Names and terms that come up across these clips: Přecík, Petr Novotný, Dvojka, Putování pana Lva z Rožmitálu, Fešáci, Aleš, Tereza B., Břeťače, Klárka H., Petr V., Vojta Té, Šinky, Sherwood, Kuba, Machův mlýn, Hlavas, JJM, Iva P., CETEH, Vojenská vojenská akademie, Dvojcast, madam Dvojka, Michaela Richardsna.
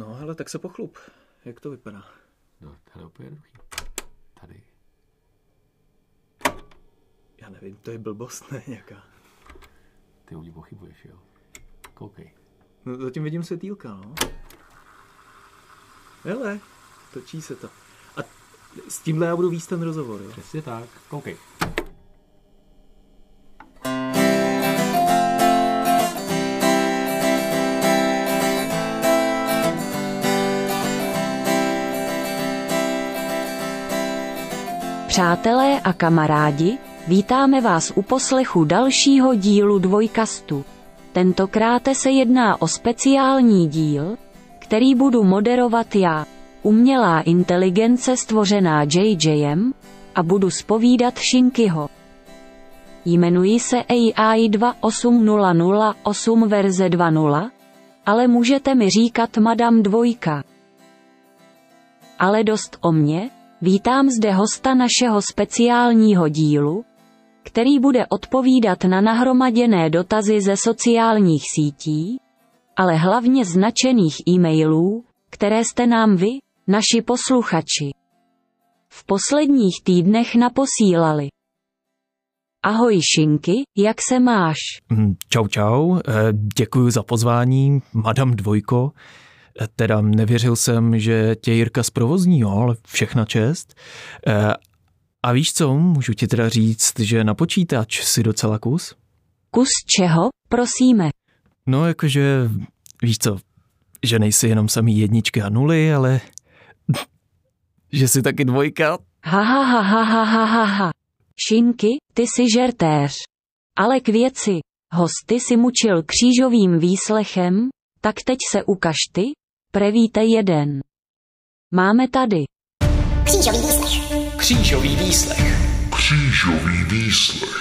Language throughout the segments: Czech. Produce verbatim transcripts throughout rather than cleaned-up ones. No, hele, tak se pochlup. Jak to vypadá? No, tohle je úplně jednoduchý. Tady. Já nevím, to je blbost, ne, nějaká. Ty u ní pochybuješ, jo? Koukej. No, zatím vidím světýlka, no. Hele, točí se to. A s tímhle já budu víc ten rozhovor, jo? Přesně tak. Koukej. Přátelé a kamarádi, vítáme vás u poslechu dalšího dílu Dvojcastu. Tentokráte se jedná o speciální díl, který budu moderovat já, umělá inteligence stvořená J J M, a budu zpovídat Šinkyho. Jmenuji se A I dvě osm nula nula osm verze dva tečka nula, ale můžete mi říkat madam Dvojka. Ale dost o mně. Vítám zde hosta našeho speciálního dílu, který bude odpovídat na nahromaděné dotazy ze sociálních sítí, ale hlavně z načených e-mailů, které jste nám vy, naši posluchači, v posledních týdnech naposílali. Ahoj Šinky, jak se máš? Čau čau, děkuji za pozvání, madam Dvojko. Teda nevěřil jsem, že tě Jirka zprovozní, jo, ale všechna čest. E, a víš co, můžu ti teda říct, že na počítač si docela kus? Kus čeho, prosíme? No jakože, víš co, že nejsi jenom samý jedničky a nuly, ale že jsi taky dvojka. Ha, ha, ha, ha, ha, ha, ha. Šinky, ty jsi žertéř. Ale k věci, hosty si mučil křížovým výslechem, tak teď se ukaž ty. Prevíte jeden. Máme tady. Křížový výslech. Křížový výslech. Křížový výslech.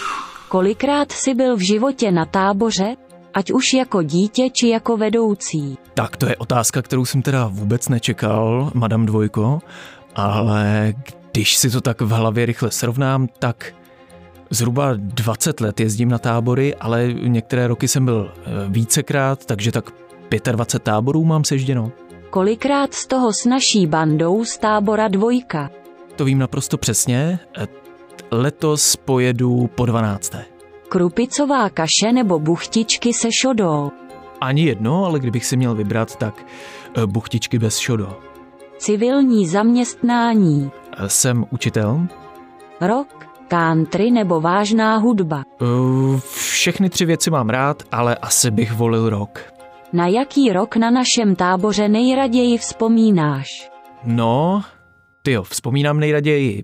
Kolikrát jsi byl v životě na táboře, ať už jako dítě, či jako vedoucí? Tak to je otázka, kterou jsem teda vůbec nečekal, madam Dvojko, ale když si to tak v hlavě rychle srovnám, tak zhruba dvacet let jezdím na tábory, ale některé roky jsem byl vícekrát, takže tak dvacet pět táborů mám sežděno. Kolikrát z toho s naší bandou z tábora dvojka? To vím naprosto přesně. Letos pojedu po dvanácté. Krupicová kaše nebo buchtičky se šodou? Ani jedno, ale kdybych si měl vybrat, tak buchtičky bez šodo. Civilní zaměstnání? Jsem učitel. Rock, country nebo vážná hudba? Všechny tři věci mám rád, ale asi bych volil rock. Na jaký rok na našem táboře nejraději vzpomínáš? No, tyjo, vzpomínám nejraději...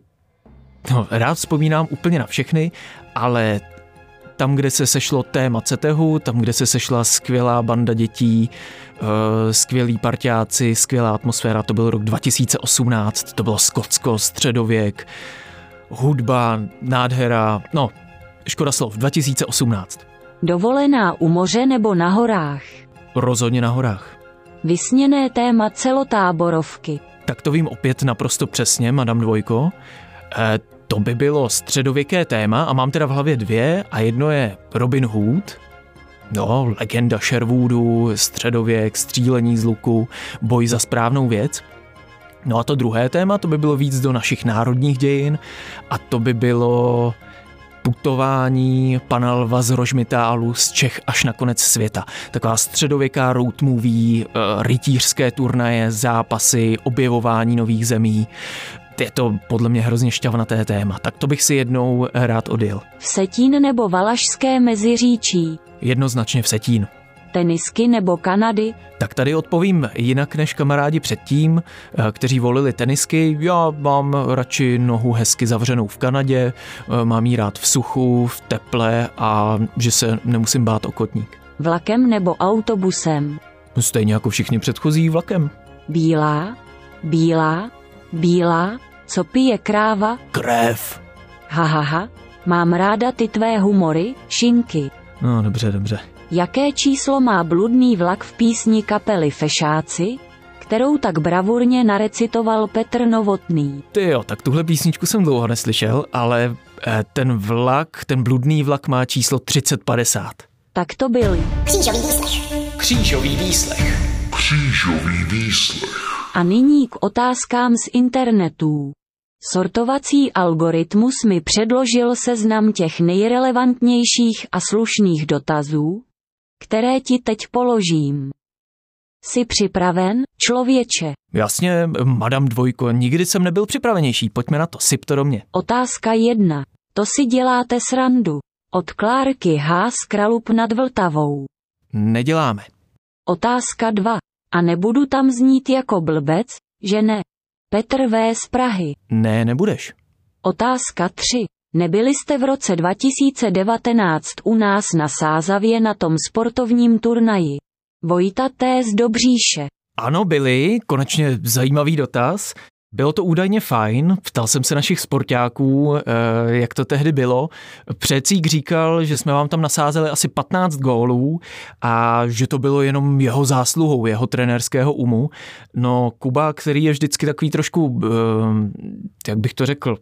No, rád vzpomínám úplně na všechny, ale tam, kde se sešlo téma CETEHu, tam, kde se sešla skvělá banda dětí, skvělí parťáci, skvělá atmosféra, to byl rok dva tisíce osmnáct, to bylo Skotsko, středověk, hudba, nádhera, no, škoda slov, dva tisíce osmnáct. Dovolená u moře nebo na horách? Rozhodně na horách. Vysněné téma celotáborovky. Tak to vím opět naprosto přesně, madam Dvojko. E, to by bylo středověké téma a mám teda v hlavě dvě a jedno je Robin Hood. No, legenda Sherwoodu, středověk, střílení z luku, boj za správnou věc. No a to druhé téma, to by bylo víc do našich národních dějin a to by bylo Putování pana Lva z Rožmitálu z Čech až na konec světa. Taková středověká road movie, rytířské turnaje, zápasy, objevování nových zemí. Je to podle mě hrozně šťavnaté téma, tak to bych si jednou rád odjel. Vsetín nebo Valašské Meziříčí? Jednoznačně Vsetín. Tenisky nebo Kanady? Tak tady odpovím jinak než kamarádi předtím, kteří volili tenisky. Já mám radši nohu hezky zavřenou v Kanadě, mám ji rád v suchu, v teple a že se nemusím bát o kotník. Vlakem nebo autobusem? Stejně jako všichni předchozí, vlakem. Bílá, bílá, bílá, co pije kráva? Krev. Hahaha, mám ráda ty tvé humory, Šinky. No dobře, dobře. Jaké číslo má bludný vlak v písni kapely Fešáci, kterou tak bravurně narecitoval Petr Novotný? Tyjo, tak tuhle písničku jsem dlouho neslyšel, ale ten vlak, ten bludný vlak má číslo třicet padesát. Tak to byl Křížový výslech. Křížový výslech. Křížový výslech. A nyní k otázkám z internetu. Sortovací algoritmus mi předložil seznam těch nejrelevantnějších a slušných dotazů, které ti teď položím. Jsi připraven, člověče? Jasně, madam Dvojko, nikdy jsem nebyl připravenější, pojďme na to, syp to do mě. Otázka jedna. To si děláte srandu. Od Klárky H. z Kralup nad Vltavou. Neděláme. Otázka dva. A nebudu tam znít jako blbec, že ne? Petr V. z Prahy. Ne, nebudeš. Otázka tři. Nebyli jste v roce dva tisíce devatenáct u nás na Sázavě na tom sportovním turnaji? Vojta Té. z Dobříše. Ano, byli, konečně zajímavý dotaz. Bylo to údajně fajn, ptal jsem se našich sportáků, jak to tehdy bylo. Přecík říkal, že jsme vám tam nasázeli asi patnáct gólů a že to bylo jenom jeho zásluhou, jeho trenérského umu. No Kuba, který je vždycky takový trošku, jak bych to řekl,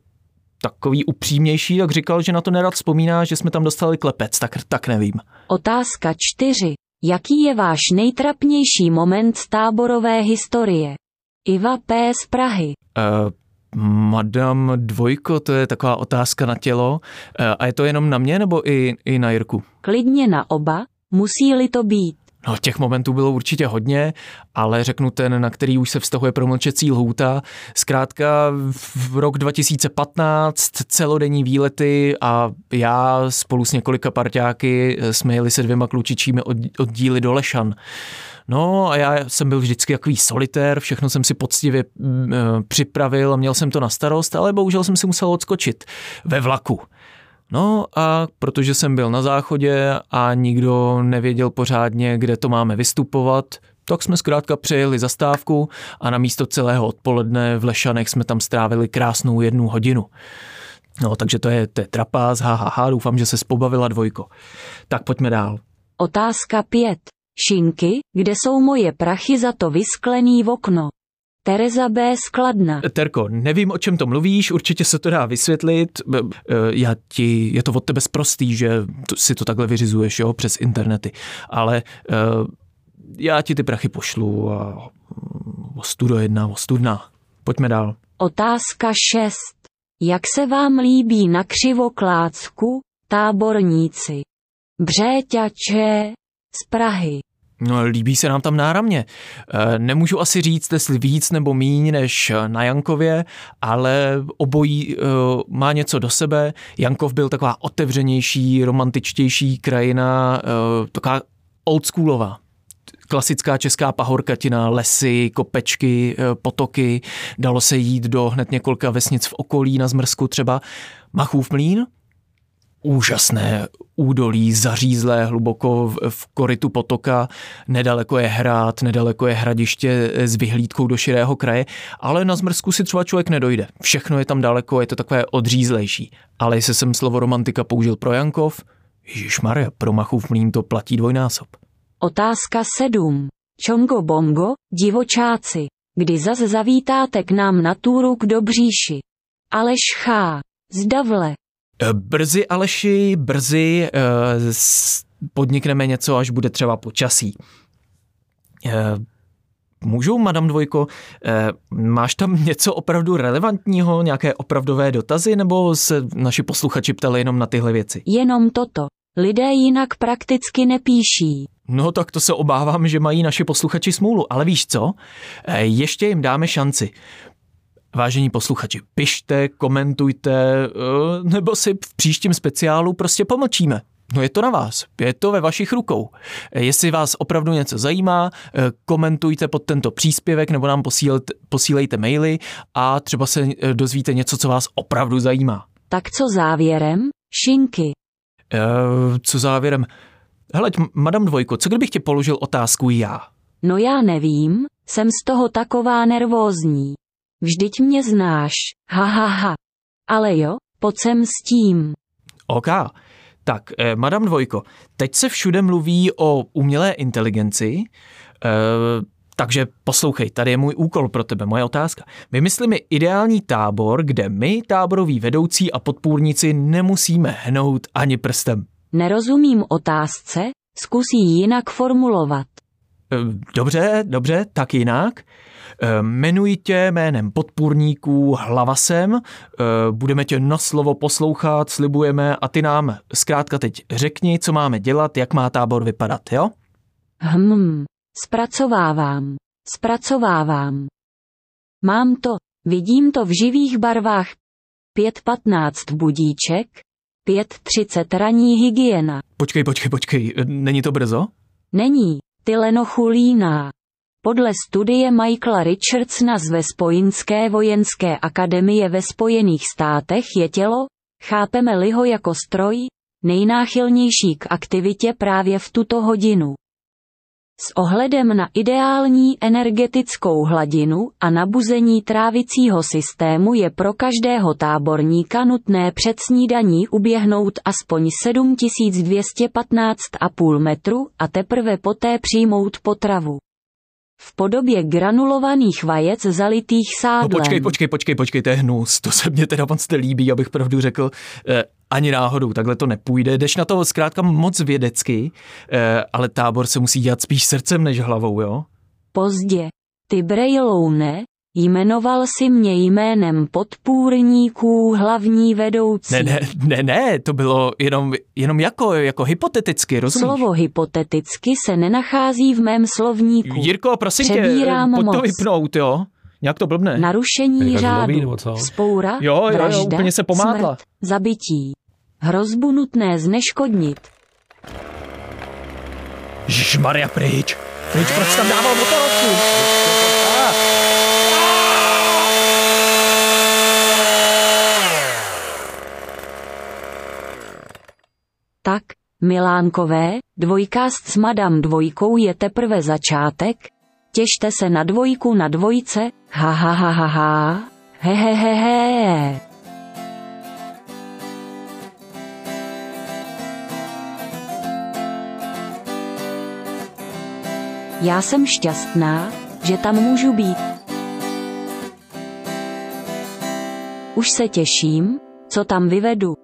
takový upřímnější, tak říkal, že na to nerad vzpomíná, že jsme tam dostali klepec, tak, tak nevím. Otázka čtyři. Jaký je váš nejtrapnější moment z táborové historie? Iva P. z Prahy. Uh, madam Dvojko, to je taková otázka na tělo. Uh, a je to jenom na mě, nebo i, i na Jirku? Klidně na oba, musí-li to být. No, těch momentů bylo určitě hodně, ale řeknu ten, na který už se vztahuje promlčecí lhůta. Zkrátka v rok dva tisíce patnáct celodenní výlety a já spolu s několika parťáky jsme jeli se dvěma klučičími od, od díly do Lešan. No a já jsem byl vždycky takový solitér, všechno jsem si poctivě mm, připravil a měl jsem to na starost, ale bohužel jsem si musel odskočit ve vlaku. No a protože jsem byl na záchodě a nikdo nevěděl pořádně, kde to máme vystupovat, tak jsme zkrátka přejeli zastávku a na místo celého odpoledne v Lešanech jsme tam strávili krásnou jednu hodinu. No takže to je, to je trapáz, hahaha, doufám, že se pobavila Dvojko. Tak pojďme dál. Otázka pět. Šinky, kde jsou moje prachy za to vysklený okno? Tereza B. z Kladna. Terko, nevím, o čem to mluvíš, určitě se to dá vysvětlit. Já ti, je to od tebe sprostý, že si to takhle vyřizuješ, jo, přes internety. Ale já ti ty prachy pošlu a ostudo jedna, ostudná. Pojďme dál. Otázka šest. Jak se vám líbí na Křivoklácku, táborníci? Břeťače z Prahy. No, líbí se nám tam náramně. Nemůžu asi říct, jestli víc nebo míň než na Jankově, ale obojí má něco do sebe. Jankov byl taková otevřenější, romantičtější krajina, taková oldschoolová. Klasická česká pahorkatina, lesy, kopečky, potoky. Dalo se jít do hned několika vesnic v okolí, na Zmrzku třeba. Machův mlýn? Úžasné údolí, zařízlé hluboko v, v korytu potoka, nedaleko je hrad, nedaleko je hradiště s vyhlídkou do širého kraje, ale na Zmrzku si třeba člověk nedojde. Všechno je tam daleko, je to takové odřízlejší. Ale jestli jsem slovo romantika použil pro Jankov, ježišmarja, pro Machův mlýn to platí dvojnásob. Otázka sedm. Čongo bongo, divočáci, kdy zase zavítáte k nám na túru k Dobříši? Aleš H. z Davle. Brzy, Aleši, brzy eh, podnikneme něco, až bude třeba počasí. Eh, můžu, madam Dvojko, eh, máš tam něco opravdu relevantního, nějaké opravdové dotazy, nebo se naši posluchači ptali jenom na tyhle věci? Jenom toto. Lidé jinak prakticky nepíší. No tak to se obávám, že mají naši posluchači smůlu, ale víš co? Eh, ještě jim dáme šanci. Vážení posluchači, pište, komentujte, nebo si v příštím speciálu prostě pomlčíme. No je to na vás, je to ve vašich rukou. Jestli vás opravdu něco zajímá, komentujte pod tento příspěvek nebo nám posílejte, posílejte maily a třeba se dozvíte něco, co vás opravdu zajímá. Tak co závěrem, Šinky? E, co závěrem? Heleď, madam Dvojko, co kdybych tě položil otázku já? No já nevím, jsem z toho taková nervózní. Vždyť mě znáš, ha, ha, ha. Ale jo, pojď sem s tím. OK, tak, eh, madam Dvojko, teď se všude mluví o umělé inteligenci, eh, takže poslouchej, tady je můj úkol pro tebe, moje otázka. Vymysli mi ideální tábor, kde my, táboroví vedoucí a podpůrníci, nemusíme hnout ani prstem. Nerozumím otázce, zkus ji jinak formulovat. Dobře, dobře, tak jinak. Jmenuji tě jménem podpůrníků Hlavasem, budeme tě na slovo poslouchat, slibujeme, a ty nám zkrátka teď řekni, co máme dělat, jak má tábor vypadat, jo? Hmm, zpracovávám, zpracovávám. Mám to, vidím to v živých barvách. pět patnáct budíček, pět třicet ranní hygiena. Počkej, počkej, počkej, není to brzo? Není, ty lenochulíná. Podle studie Michaela Richardsna z Vojenská vojenské akademie ve Spojených státech je tělo, chápeme-li ho jako stroj, nejnáchylnější k aktivitě právě v tuto hodinu. S ohledem na ideální energetickou hladinu a nabuzení trávicího systému je pro každého táborníka nutné před snídaní uběhnout aspoň sedm tisíc dvě stě patnáct celá pět metru a teprve poté přijmout potravu v podobě granulovaných vajec zalitých sádlem. No počkej, počkej, počkej, počkej, to je hnus, to se mně teda moc nelíbí, abych pravdu řekl, eh, ani náhodou, takhle to nepůjde, jdeš na to zkrátka moc vědecky, eh, ale tábor se musí dělat spíš srdcem než hlavou, jo? Pozdě, ty brejloune, jmenoval si mě jménem podpůrníků hlavní vedoucí. Ne, ne, ne, ne, to bylo jenom, jenom jako, jako hypoteticky, rozumíš? Slovo hypoteticky se nenachází v mém slovníku. Jirko, prosím Přebírám tě, pojď moc. To vypnout, jo? Nějak to blbne. Narušení řádu, vzpoura, jo, jo, vražda, jo, úplně se pomátla. Smrt, zabití, hrozbu nutné zneškodnit. Ježišmarja, pryč, pryč, proč tam dával motorovku? Tak, Milánkové, Dvojcast s madam Dvojkou je teprve začátek, těšte se na dvojku na dvojce, ha ha ha ha ha, he he he he. Já jsem šťastná, že tam můžu být. Už se těším, co tam vyvedu.